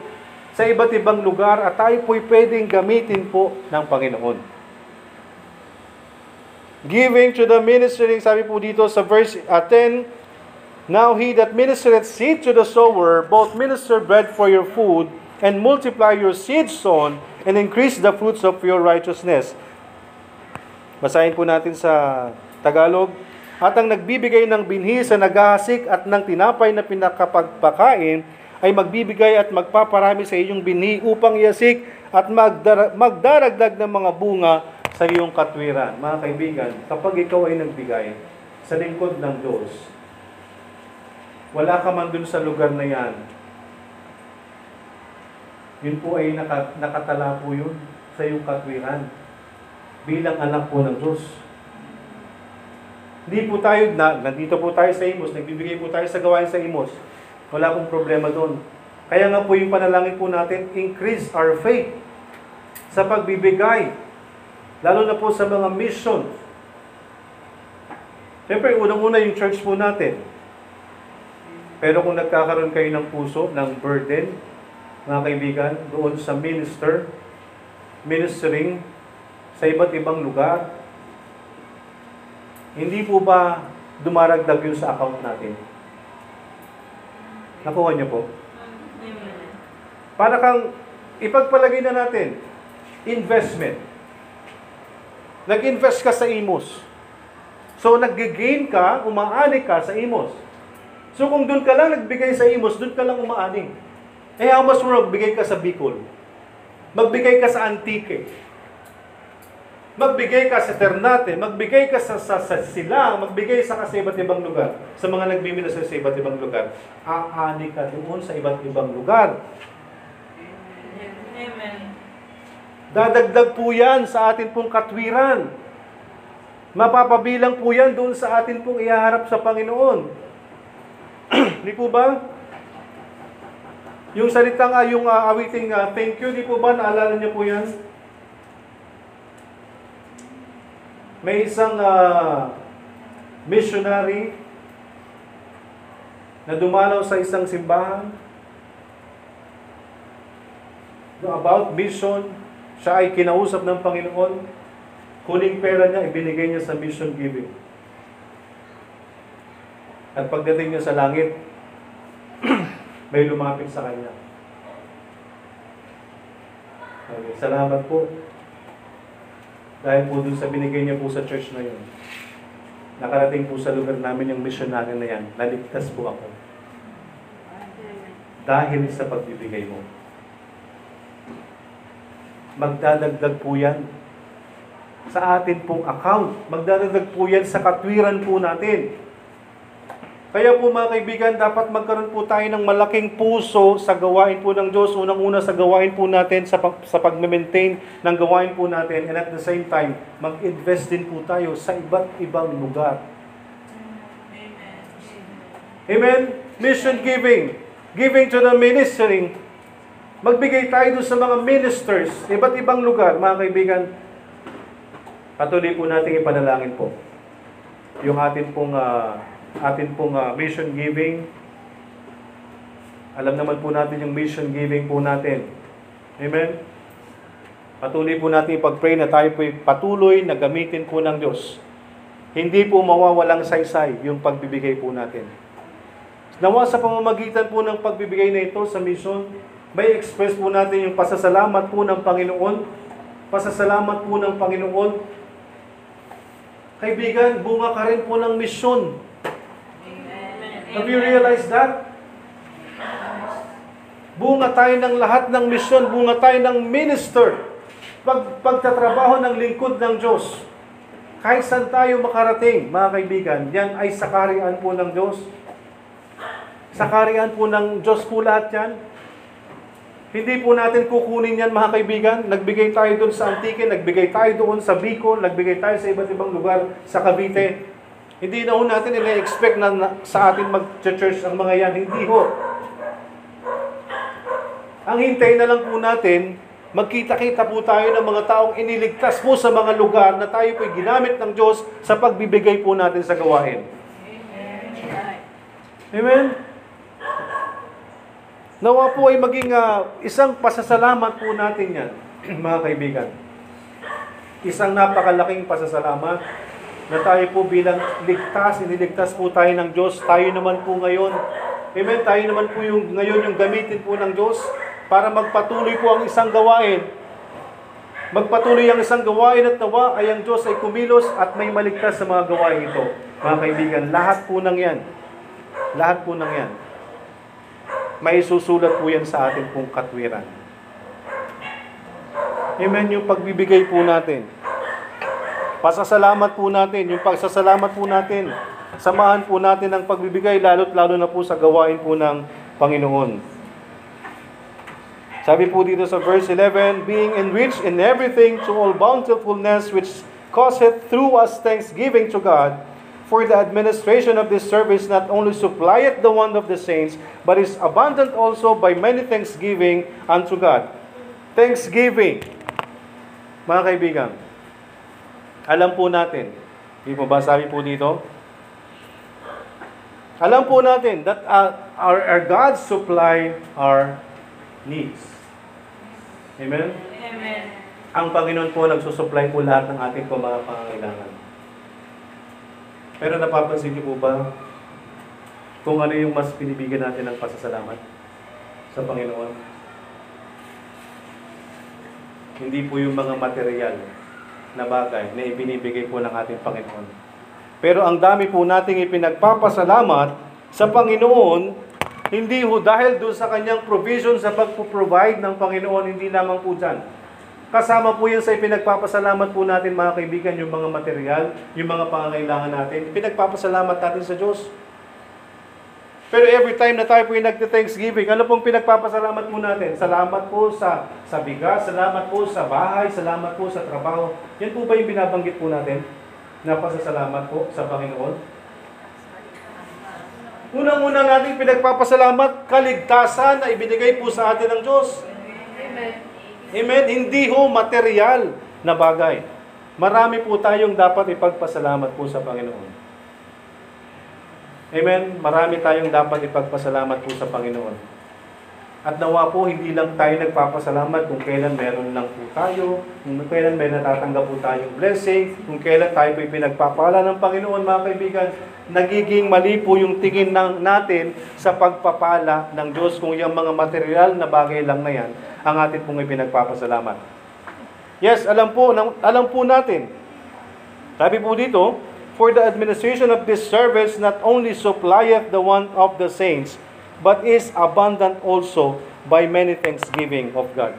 sa iba't ibang lugar at tayo po yung pwedeng gamitin po ng Panginoon. Giving to the ministering, sabi po dito sa verse ten, Now he that ministereth seed to the sower, both minister bread for your food, and multiply your seed sown, and increase the fruits of your righteousness. Basahin po natin sa Tagalog. At ang nagbibigay ng binhi sa naghahasik at ng tinapay na pinakapagpakain, ay magbibigay at magpaparami sa iyong binhi upang iasik at magdara- magdaragdag ng mga bunga sa iyong katwiran. Mga kaibigan, kapag ikaw ay nagbigay sa lingkod ng Diyos, wala ka man dun sa lugar na yan, yun po ay nakatala po yun sa iyong katwiran bilang anak po ng Diyos. Hindi po tayo, na, nandito po tayo sa I M U S, nagbibigay po tayo sa gawain sa I M U S. Wala pong problema dun. Kaya nga po yung panalangin po natin, increase our faith sa pagbibigay, lalo na po sa mga mission. Siyempre, unang-una yung church po natin. Pero kung nagkakaroon kayo ng puso, ng burden, mga kaibigan, doon sa minister, ministering sa iba't ibang lugar, hindi po ba dumaragdag yun sa account natin? Nakuha niyo po? Para kang, ipagpalagay na natin, investment. Nag-invest ka sa I M U S. So, nag-gain ka, umaani ka sa I M U S. So, kung doon ka lang nagbigay sa I M U S, doon ka lang umaani. Eh, how much more magbigay ka sa Bicol? Magbigay ka sa Antique. Magbigay ka sa Ternate. Magbigay ka sa, sa, sa Silang. Magbigay sa, sa iba't ibang lugar. Sa mga nagbimila sa iba't ibang lugar. Aani ka doon sa iba't ibang lugar. Amen. Dadagdag po yan sa atin pong katwiran. Mapapabilang po yan doon sa atin pong iaharap sa Panginoon. Di po ba? Yung salitang, yung uh, awiting uh, thank you, di po ba? Naalala niyo po yan? may isang uh, missionary na dumalaw sa isang simbahan. About mission, siya ay kinausap ng Panginoon. Huling pera niya, ibinigay niya sa mission giving. At pagdating niya sa langit, may lumapit sa kanya. Okay, salamat po. Dahil po dun sa binigay niya po sa church na yun, nakarating po sa lugar namin yung missionary na yan. Naligtas po ako. Dahil sa pagbibigay mo. Magdadagdag po yan sa atin pong account. Magdadagdag po yan sa katwiran po natin. Kaya po mga kaibigan, dapat magkaroon po tayo ng malaking puso sa gawain po ng Diyos. Unang-una sa gawain po natin, sa, pag- sa pag-maintain ng gawain po natin. And at the same time, mag-invest din po tayo sa iba't ibang lugar. Amen? Mission giving. Giving to the ministering. Magbigay tayo doon sa mga ministers, iba't ibang lugar, mga kaibigan. Patuloy po natin ipanalangin po yung atin pong... Uh, atin pong uh, mission giving. Alam naman po natin yung mission giving po natin. Amen? Patuloy po natin ipag-pray na tayo po patuloy na gamitin po ng Diyos. Hindi po mawawalang saysay yung pagbibigay po natin. Nawa sa pamamagitan po ng pagbibigay na ito sa mission, may express po natin yung pasasalamat po ng Panginoon. Pasasalamat po ng Panginoon. Kaibigan, bunga ka rin po ng mission. Have you realized that? Bunga tayo ng lahat ng misyon, bunga tayo ng minister, pag, pagtatrabaho ng lingkod ng Diyos. Kahit saan tayo makarating, mga kaibigan, yan ay sakarian po ng Diyos. Sakarian po ng Diyos po lahat yan. Hindi po natin kukunin yan, mga kaibigan. Nagbigay tayo doon sa Antique, nagbigay tayo doon sa Bicol, nagbigay tayo sa iba't ibang lugar sa Cavite. Hindi na ho natin ina-expect na, na sa atin mag-church ang mga yan. Hindi ho. Ang hintay na lang po natin, magkita-kita po tayo ng mga taong iniligtas po sa mga lugar na tayo po'y ginamit ng Diyos sa pagbibigay po natin sa gawain. Amen? Nawa po ay maging uh, isang pasasalamat po natin yan, mga kaibigan. Isang napakalaking pasasalamat na tayo po bilang ligtas, iniligtas po tayo ng Diyos, tayo naman po ngayon, amen, tayo naman po yung, ngayon yung gamitin po ng Diyos para magpatuloy po ang isang gawain. Magpatuloy ang isang gawain at nawa ay ang Diyos ay kumilos at may maligtas sa mga gawain ito. Mga kaibigan, lahat po ng yan. Lahat po ng yan. May susulat po yan sa atin pong katwiran. Amen, yung pagbibigay po natin. Pasasalamat po natin, yung pagsasalamat po natin, samahan po natin ang pagbibigay, lalo't lalo na po sa gawain po ng Panginoon. Sabi po dito sa verse eleven, being enriched in everything to all bountifulness which causeth through us thanksgiving to God, for the administration of this service not only supplieth the want of the saints, but is abundant also by many thanksgiving unto God. Thanksgiving, mga kaibigan. Alam po natin, hindi po ba sabi po dito? Alam po natin that our, our God supply our needs. Amen? Amen. Ang Panginoon po nagsusupply po lahat ng ating po mga pangangailangan. Pero napapansin niyo po ba kung ano yung mas pinibigyan natin ng pasasalamat sa Panginoon? Hindi po yung mga material na bagay na ibinibigay po ng ating Panginoon. Pero ang dami po nating ipinagpapasalamat sa Panginoon, hindi ho dahil doon sa kanyang provision sa pagpo-provide ng Panginoon, hindi lamang po dyan. Kasama po yan sa ipinagpapasalamat po natin, mga kaibigan, yung mga material, yung mga pangangailangan natin. Ipinagpapasalamat natin sa Diyos. Pero every time na tayo po yung nagte-Thanksgiving, ano pong pinagpapasalamat po natin? Salamat po sa, sa bigas, salamat po sa bahay, salamat po sa trabaho. Yan po ba yung binabanggit po natin? Napasasalamat po sa Panginoon? Unang-una natin pinagpapasalamat, kaligtasan na ibinigay po sa atin ng Diyos. Amen. Amen. Hindi ho material na bagay. Marami po tayong dapat ipagpasalamat po sa Panginoon. Amen? Marami tayong dapat ipagpasalamat po sa Panginoon. At nawa po, hindi lang tayo nagpapasalamat kung kailan meron lang po tayo, kung kailan may natatanggap po tayong blessing, kung kailan tayo po ipinagpapala ng Panginoon, mga kaibigan. Nagiging mali po yung tingin ng, natin sa pagpapala ng Diyos kung yung mga material na bagay lang na yan ang atin pong ipinagpapasalamat. Yes, alam po, alam po natin. Sabi po dito, for the administration of this service not only supplieth the want of the saints, but is abundant also by many thanksgiving of God.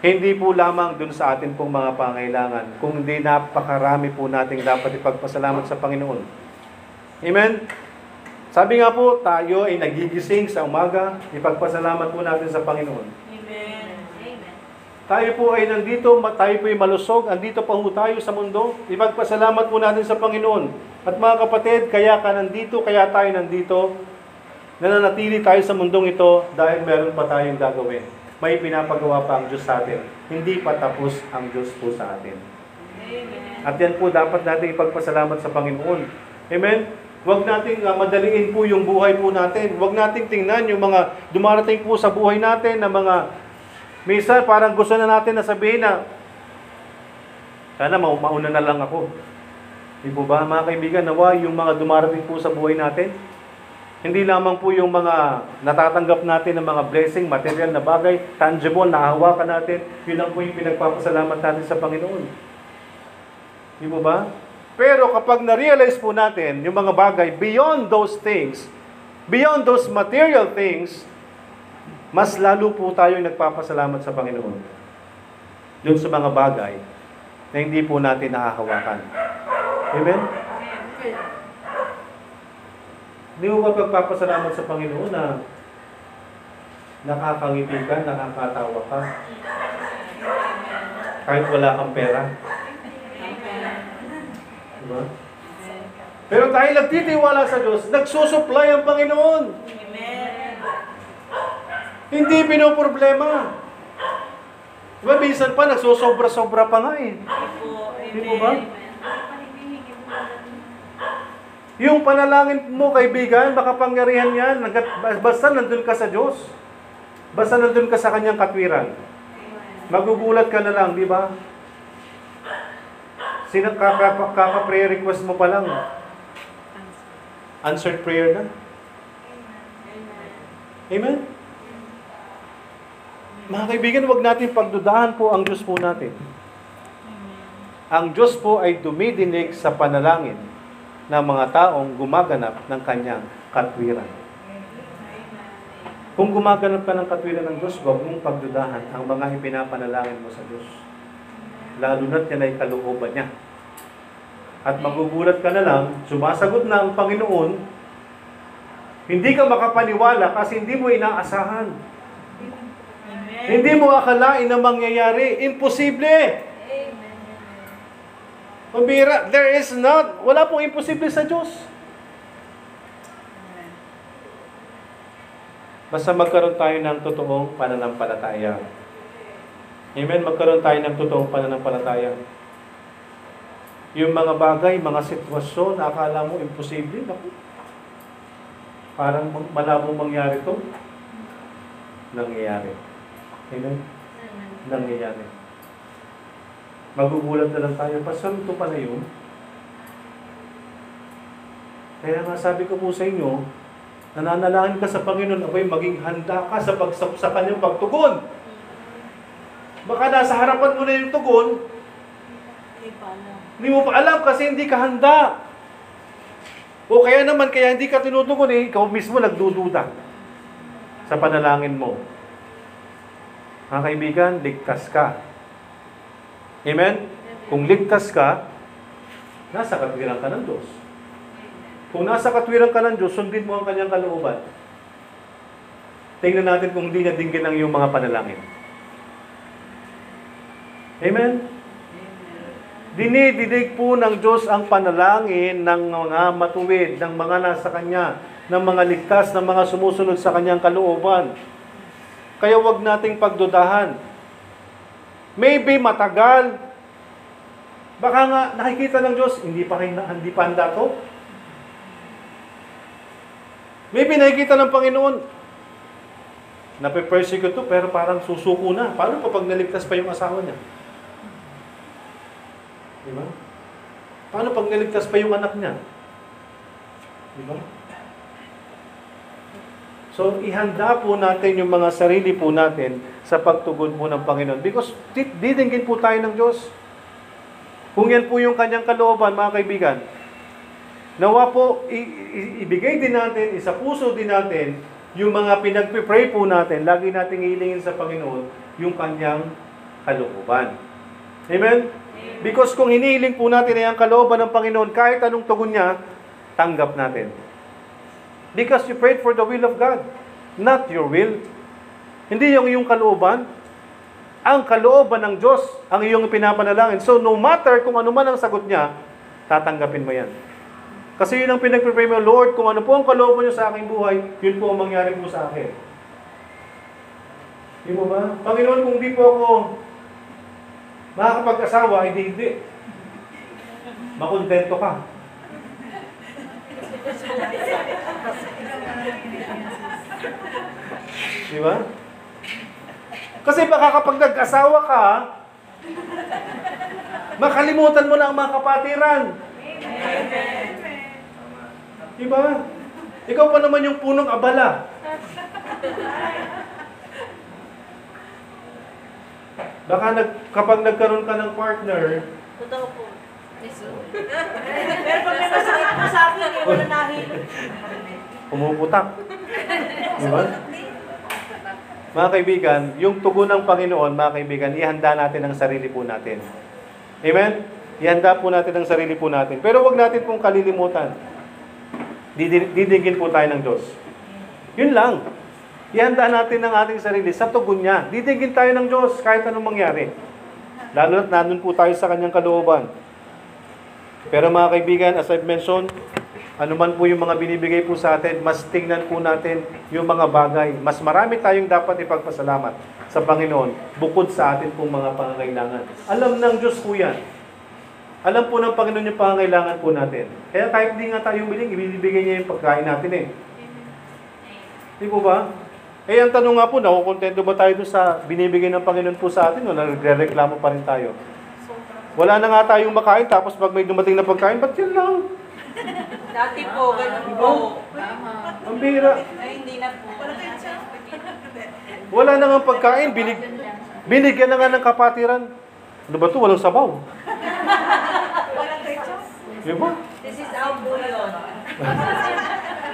Hindi po lamang dun sa atin pong mga pangailangan, kundi napakarami po nating dapat ipagpasalamat sa Panginoon. Amen? Sabi nga po, tayo ay nagigising sa umaga, ipagpasalamat po natin sa Panginoon. Amen. Tayo po ay nandito, tayo po ay malusog, andito pa po tayo sa mundo. Ipagpasalamat po natin sa Panginoon. At mga kapatid, kaya ka nandito, kaya tayo nandito, nananatili tayo sa mundong ito dahil meron pa tayong gagawin. May pinapagawa pa ang Diyos sa atin. Hindi pa tapos ang Diyos po sa atin. Amen. At yan po dapat natin ipagpasalamat sa Panginoon. Amen? Huwag nating uh, madaliin po yung buhay po natin. Huwag nating tingnan yung mga dumarating po sa buhay natin na mga minsan, parang gusto na natin na sabihin na, sana mauna na lang ako. Di po ba, mga kaibigan, nawa yung mga dumarating po sa buhay natin, hindi lamang po yung mga natatanggap natin ng mga blessing, material na bagay, tangible, nahawakan natin, yun lang po yung pinagpapasalamat natin sa Panginoon. Di po ba? Pero kapag na-realize po natin yung mga bagay, beyond those things, beyond those material things, mas lalo po tayong nagpapasalamat sa Panginoon doon sa mga bagay na hindi po natin nahahawakan. Amen? Hindi mo ba pagpapasalamat sa Panginoon na nakakangiti ka, nakakatawa ka, kahit wala kang pera? Diba? Pero tayo nagtitiwala sa Diyos, nagsusupply ang Panginoon. Hindi pinoproblema. Diba, minsan pa, nagsosobra-sobra pa nga eh. Hindi po ba? Yung panalangin mo, kaibigan, baka pangyarihan yan. Basta nandun ka sa Diyos. Basta nandun ka sa Kanyang katwiran. Magugulat ka na lang, di ba? Sinang kaka-prayer request mo pa lang? Answered prayer na? Amen? Mga kaibigan, huwag natin pagdudahan po ang Diyos po natin. Ang Diyos po ay dumidinig sa panalangin ng mga taong gumaganap ng Kanyang katwiran. Kung gumaganap ka ng katwiran ng Diyos, huwag mong pagdudahan ang mga ipinapanalangin mo sa Diyos. Lalo na't yan ay kalooban niya. At magugulat ka na lang, sumasagot na ang Panginoon, hindi ka makapaniwala kasi hindi mo inaasahan. Hindi mo akalain na mangyayari. Imposible. Pabira, there is not. Wala pong imposible sa Diyos. Basta magkaroon tayo ng totoong pananampalataya. Amen? Magkaroon tayo ng totoong pananampalataya. Yung mga bagay, mga sitwasyon na akala mo imposible. Naku, parang malabong mangyari ito. Nangyayari. Amen? Nangyayari. Magugulat na lang tayo. Pasal ito pala yun. Kaya nga sabi ko po sa inyo, nananalangin ka sa Panginoon, abay, maging handa ka sa, pag, sa, sa kanyang pagtugon. Baka nasa harapan mo na yung tugon, hindi, pa alam. hindi mo pa alam kasi hindi ka handa. O kaya naman, kaya hindi ka tinutugon eh, ikaw mismo nagdududa sa panalangin mo. Mga kaibigan, ligtas ka. Amen? Kung ligtas ka, nasa katwiran ka ng Diyos. Kung nasa katwiran ka ng Diyos, sundin mo ang kanyang kalooban. Tingnan natin kung hindi niya dinggin ang iyong mga panalangin. Amen? Dinidinig po ng Diyos ang panalangin ng mga matuwid, ng mga nasa Kanya, ng mga ligtas, ng mga sumusunod sa Kanyang kalooban. Kaya huwag nating pagdudahan. Maybe matagal, Baka nga nakikita ng Diyos, hindi pa, hindi pa handa to. Maybe nakikita ng Panginoon, nape-persecute to, pero parang susuko na. Paano pa pag naligtas pa yung asawa niya? Diba? Paano pag naligtas pa yung anak niya? Diba? So, ihanda po natin yung mga sarili po natin sa pagtugon po ng Panginoon. Because, didinggin po tayo ng Diyos. Kung yan po yung kanyang kalooban, mga kaibigan, nawa po, ibigay din natin, isapuso din natin, yung mga pinagpipray po natin, lagi natin hilingin sa Panginoon, yung kanyang kalooban. Amen? Because kung hinihiling po natin ay ang kalooban ng Panginoon, kahit anong tugon niya, tanggap natin. Because you prayed for the will of God, not your will. Hindi yung iyong kalooban. Ang kalooban ng Diyos ang iyong pinapanalangin. So no matter kung ano man ang sagot niya, tatanggapin mo yan. Kasi yun ang pinagpipray mo, Lord, kung ano po ang kalooban niyo sa aking buhay, yun po ang mangyari po sa akin. Di mo ba? Panginoon, kung di po ako makakapag-asawa, hindi, hindi. Makontento ka. Di ba? Kasi baka kapag nag-asawa ka, makalimutan mo na ang mga kapatiran. Amen. Di ba? Ikaw pa naman yung punong abala. Baka nag, kapag nagkaroon ka ng partner, totoo po. Pero pag nagkasakit mo sa akin, hindi mo na nahilo. Pumuputak. Diba? Mga kaibigan, yung tugon ng Panginoon, mga kaibigan, ihanda natin ang sarili po natin. Amen? Ihanda po natin ang sarili po natin. Pero wag natin pong kalilimutan. Didinggin po tayo ng Diyos. Yun lang. Ihanda natin ang ating sarili sa tugon niya. Didinggin tayo ng Diyos kahit anong mangyari. Lalo na nandun po tayo sa kanyang kalooban. Pero mga kaibigan, as I've mentioned, anuman po yung mga binibigay po sa atin, mas tingnan po natin yung mga bagay. Mas marami tayong dapat ipagpasalamat sa Panginoon bukod sa atin pong mga pangangailangan. Alam ng Diyos po yan. Alam po ng Panginoon yung pangangailangan po natin. Kaya kahit di nga tayo biling, ibibigay niya yung pagkain natin eh. Di po ba? Eh, ang tanong nga po, nakukontento ba tayo sa binibigay ng Panginoon po sa atin o nagre-reklamo pa rin tayo? Wala na nga tayong makain, tapos pag may dumating na pagkain, ba't yun lang? Dati po, ganun po. Ang bira. Ay, hindi na po. Wala na nga pagkain, binig, binigyan na nga ng kapatiran. Ano ba ito? Walang sabaw. Walang ketchup. Diba? This is our bullon.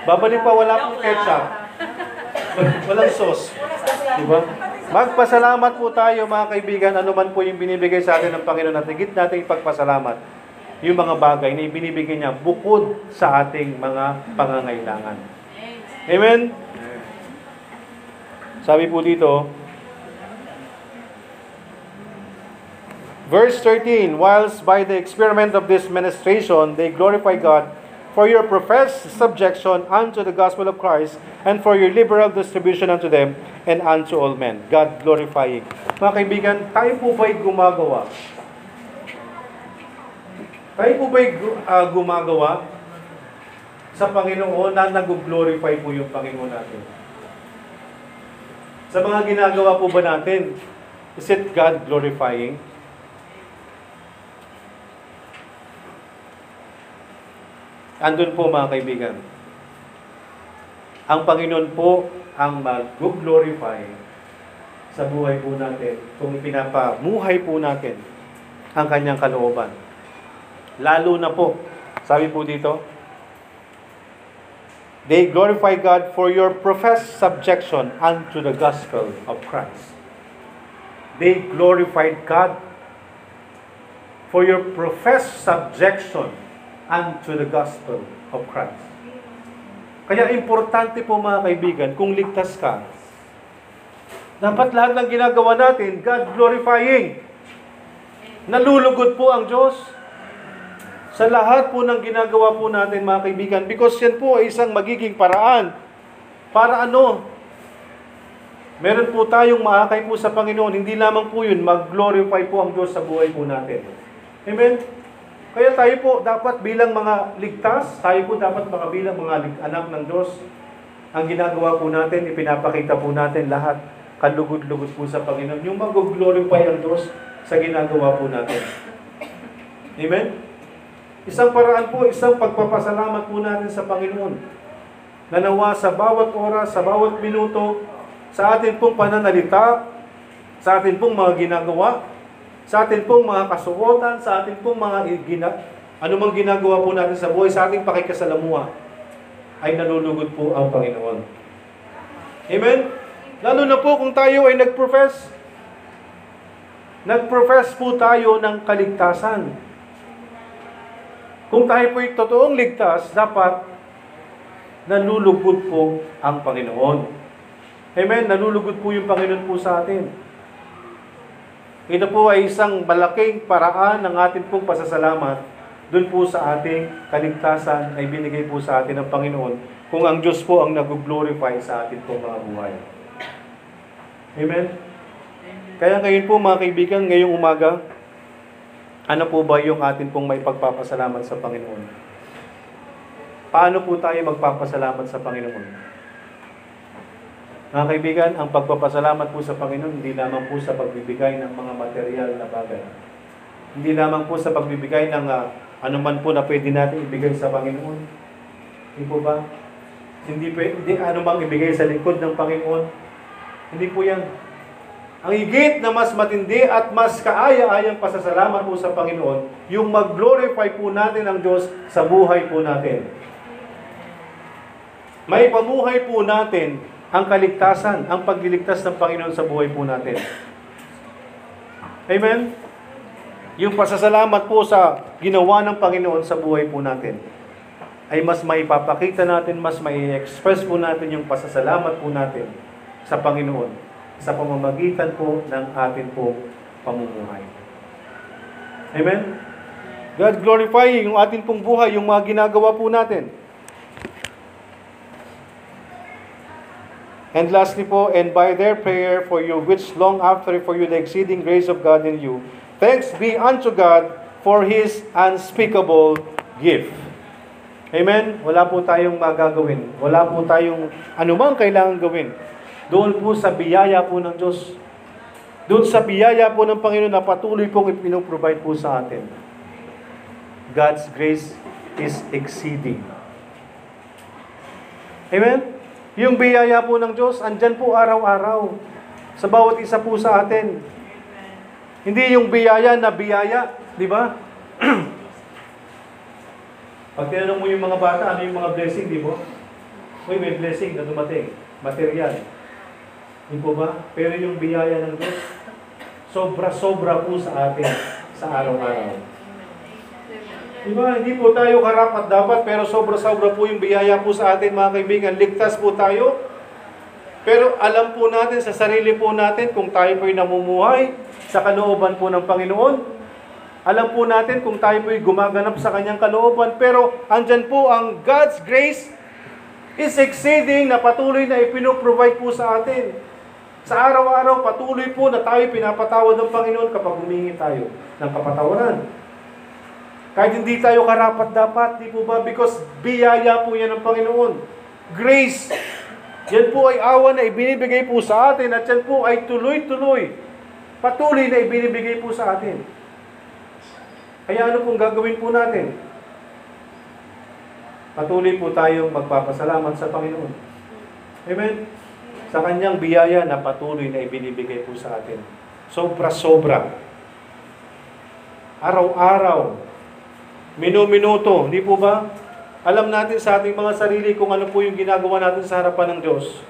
Babalik pa, wala pong ketchup. Walang sauce. Diba? Magpasalamat po tayo mga kaibigan, anuman po yung binibigay sa atin ng Panginoon natin, higit natin ipagpasalamat yung mga bagay na ibinibigay niya bukod sa ating mga pangangailangan. Amen? Sabi po dito, verse thirteen, whilst by the experiment of this ministration, they glorify God for your professed subjection unto the gospel of Christ, and for your liberal distribution unto them, and unto all men. God glorifying. Mga kaibigan, tayo po ba'y gumagawa? Tayo po ba'y uh, gumagawa sa Panginoon na nag-glorify po yung Panginoon natin? Sa mga ginagawa po ba natin, is it God glorifying? Andun po mga kaibigan. Ang Panginoon po ang mag-glorify sa buhay po natin kung pinapamuhay po natin ang kanyang kalooban. Lalo na po, sabi po dito, they glorify God for your professed subjection unto the gospel of Christ. They glorified God for your professed subjection unto the gospel of Christ. Kaya importante po mga kaibigan, kung ligtas ka, dapat lahat ng ginagawa natin, God glorifying. Nalulugod po ang Diyos sa lahat po ng ginagawa po natin mga kaibigan, because yan po ay isang magiging paraan. Para ano? Meron po tayong maakay po sa Panginoon, hindi lamang po yun, mag-glorify po ang Diyos sa buhay po natin. Amen? Kaya tayo po dapat bilang mga ligtas, tayo po dapat mga bilang mga anak ng Diyos, ang ginagawa po natin, ipinapakita po natin lahat, kalugod-lugod po sa Panginoon. Yung mag-glorify ang Diyos sa ginagawa po natin. Amen? Isang paraan po, isang pagpapasalamat po natin sa Panginoon. Nanawa sa bawat oras, sa bawat minuto, sa atin pong pananalita, sa atin pong mga ginagawa, sa atin pong mga kasuotan, sa atin pong mga gina, anumang ginagawa po natin sa buhay, sa ating pakikisalamuha, ay nalulugod po ang Panginoon. Amen? Lalo na po kung tayo ay nag-profess. Nag-profess po tayo ng kaligtasan. Kung tayo po'y totoong ligtas, dapat nalulugod po ang Panginoon. Amen? Nalulugod po yung Panginoon po sa atin. Ito po ay isang malaking paraan ng ating pong pasasalamat doon po sa ating kaligtasan ay binigay po sa atin ng Panginoon kung ang Diyos po ang nag-glorify sa atin pong mga buhay. Amen? Kaya ngayon po mga kaibigan, ngayong umaga, ano po ba yung atin pong may pagpapasalamat sa Panginoon? Paano po tayo magpapasalamat sa Panginoon? Mga kaibigan, ang pagpapasalamat po sa Panginoon hindi lamang po sa pagbibigay ng mga material na bagay. Hindi lamang po sa pagbibigay ng uh, ano man po na pwede natin ibigay sa Panginoon. Hindi po ba? Hindi pwede anumang ibigay sa likod ng Panginoon. Hindi po yan. Ang higit na mas matindi at mas kaaya-ayang pasasalamat po sa Panginoon, yung mag-glorify po natin ang Diyos sa buhay po natin. May pamuhay po natin ang kaligtasan, ang pagliligtas ng Panginoon sa buhay po natin. Amen? Yung pasasalamat po sa ginawa ng Panginoon sa buhay po natin ay mas maipapakita natin, mas mai-express po natin yung pasasalamat po natin sa Panginoon sa pamamagitan po ng atin po pamumuhay. Amen? God glorify yung atin pong buhay, yung mga ginagawa po natin. And lastly po, and by their prayer for you, which long after for you the exceeding grace of God in you, thanks be unto God for His unspeakable gift. Amen? Wala po tayong magagawin. Wala po tayong anumang kailangan gawin. Doon po sa biyaya po ng Diyos. Doon sa biyaya po ng Panginoon na patuloy pong ipinoprovide po sa atin. God's grace is exceeding. Amen? Yung biyaya po ng Diyos, andyan po araw-araw. Sa bawat isa po sa atin. Hindi yung biyaya na biyaya, di ba? Pag tinanong mo yung mga bata, ano yung mga blessing, di ba? Uy, may blessing na dumating. Material. Di po ba? Pero yung biyaya ng Diyos, sobra-sobra po sa atin sa araw-araw. Di ba? Hindi po tayo karapat dapat, pero sobra-sobra po yung biyaya po sa atin, mga kaibigan. Ligtas po tayo. Pero alam po natin sa sarili po natin kung tayo po'y namumuhay sa kalooban po ng Panginoon. Alam po natin kung tayo po'y gumaganap sa kanyang kalooban. Pero andyan po ang God's grace is exceeding na patuloy na ipinoprovide po sa atin. Sa araw-araw, patuloy po na tayo pinapatawad ng Panginoon kapag humingi tayo ng kapatawaran. Kahit hindi tayo karapat-dapat, di po ba? Because biyaya po yan ng Panginoon. Grace. Yan po ay awa na ibinibigay po sa atin at yan po ay tuloy-tuloy, patuloy na ibinibigay po sa atin. Kaya ano pong gagawin po natin? Patuloy po tayong magpapasalamat sa Panginoon. Amen? Sa kanyang biyaya na patuloy na ibinibigay po sa atin. Sobra-sobra. Araw-araw. Minuminuto. Hindi po ba? Alam natin sa ating mga sarili kung ano po yung ginagawa natin sa harapan ng Diyos.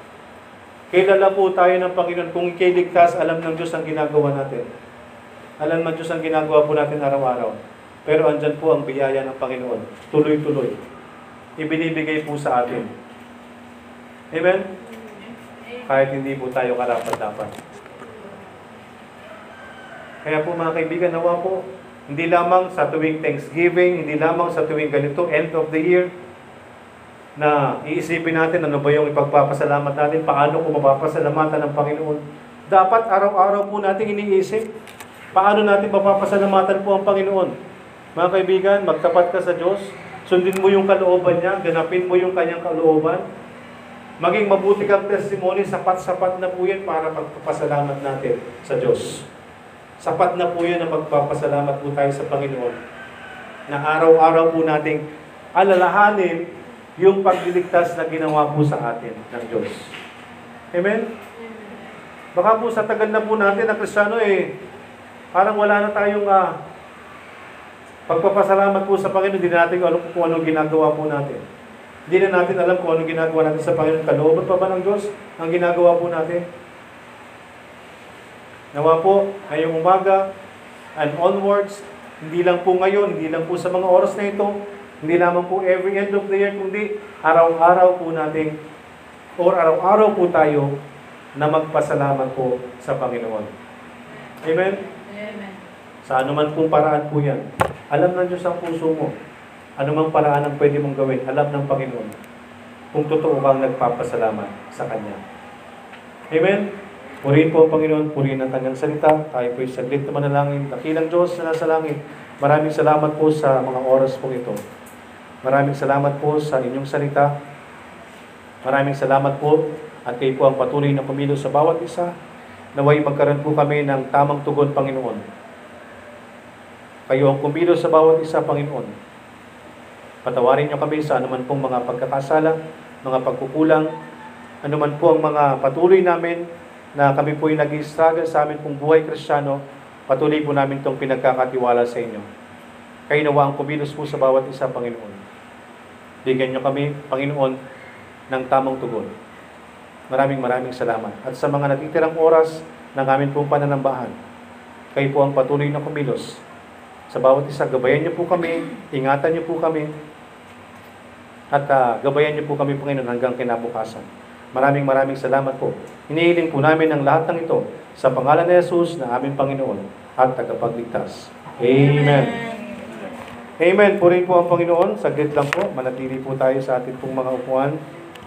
Kilala po tayo ng Panginoon. Kung ikay ligtas, alam ng Diyos ang ginagawa natin. Alam ng Diyos ang ginagawa po natin araw-araw. Pero andyan po ang biyaya ng Panginoon. Tuloy-tuloy. Ibinibigay po sa atin. Amen? Kahit hindi po tayo karapat-dapat. Kaya po mga kaibigan, nawa po, hindi lamang sa tuwing Thanksgiving, hindi lamang sa tuwing ganito, end of the year, na iisipin natin ano ba yung ipagpapasalamat natin, paano ko mapapasalamatan ng Panginoon. Dapat araw-araw po natin iniisip Paano natin mapapasalamatan po ang Panginoon? Mga kaibigan, magtapat ka sa Diyos. Sundin mo yung kalooban niya. Ganapin mo yung kanyang kalooban. Maging mabuti kang testimony. Sapat-sapat na po yan para magpapasalamat natin sa Diyos. Sapat na po yan na magpapasalamat po tayo sa Panginoon. Na araw-araw po nating alalahanin yung pagliligtas na ginawa po sa atin ng Diyos. Amen? Baka po sa tagal na po natin na Kristiyano eh, parang wala na tayong uh, pagpapasalamat po sa Panginoon. Hindi na natin alam kung ano ginagawa po natin. Hindi na natin alam kung ano ginagawa natin sa Panginoon. Kalooban pa ba ng Diyos ang ginagawa po natin? Nawa po, ngayong umaga and onwards, hindi lang po ngayon, hindi lang po sa mga oras na ito, hindi lamang po every end of the year, kundi araw-araw po natin or araw-araw po tayo na magpasalamat po sa Panginoon. Amen? Amen. Sa anuman pong paraan po yan, alam ng Diyos ang puso mo. Anumang paraan ang pwede mong gawin, alam ng Panginoon kung totoo bang nagpapasalamat sa Kanya. Amen? Purihin po ang Panginoon, purihin ang Kanyang salita. Tayo po ay saglit na manalangin. Dakilang Diyos na nasa langit, maraming salamat po sa mga oras po ito. Maraming salamat po sa inyong salita. Maraming salamat po at kayo po ang patuloy na kumilos sa bawat isa. Naway magkaroon po kami ng tamang tugon, Panginoon. Kayo ang kumilos sa bawat isa, Panginoon. Patawarin niyo kami sa anuman pong mga pagkakasala, mga pagkukulang, anuman po ang mga patuloy namin na kami po ay nag-i-struggle sa amin pong buhay Kristiyano. Patuloy po namin itong pinagkakatiwala sa inyo. Kayo nawa ang kumilos po sa bawat isa, Panginoon. Bigyan niyo kami, Panginoon, ng tamang tugon. Maraming maraming salamat. At sa mga natitirang oras ng amin pong pananambahan, kayo po ang patuloy na kumilos. Sa bawat isa, gabayan niyo po kami, ingatan niyo po kami, at uh, gabayan niyo po kami, Panginoon, hanggang kinabukasan. Maraming maraming salamat po. Hinihiling po namin ang lahat ng ito sa pangalan ni Jesus na aming Panginoon at tagapagligtas. Amen. Amen. Purihin po ang Panginoon. Saglit lang po, manatili po tayo sa ating pong mga upuan.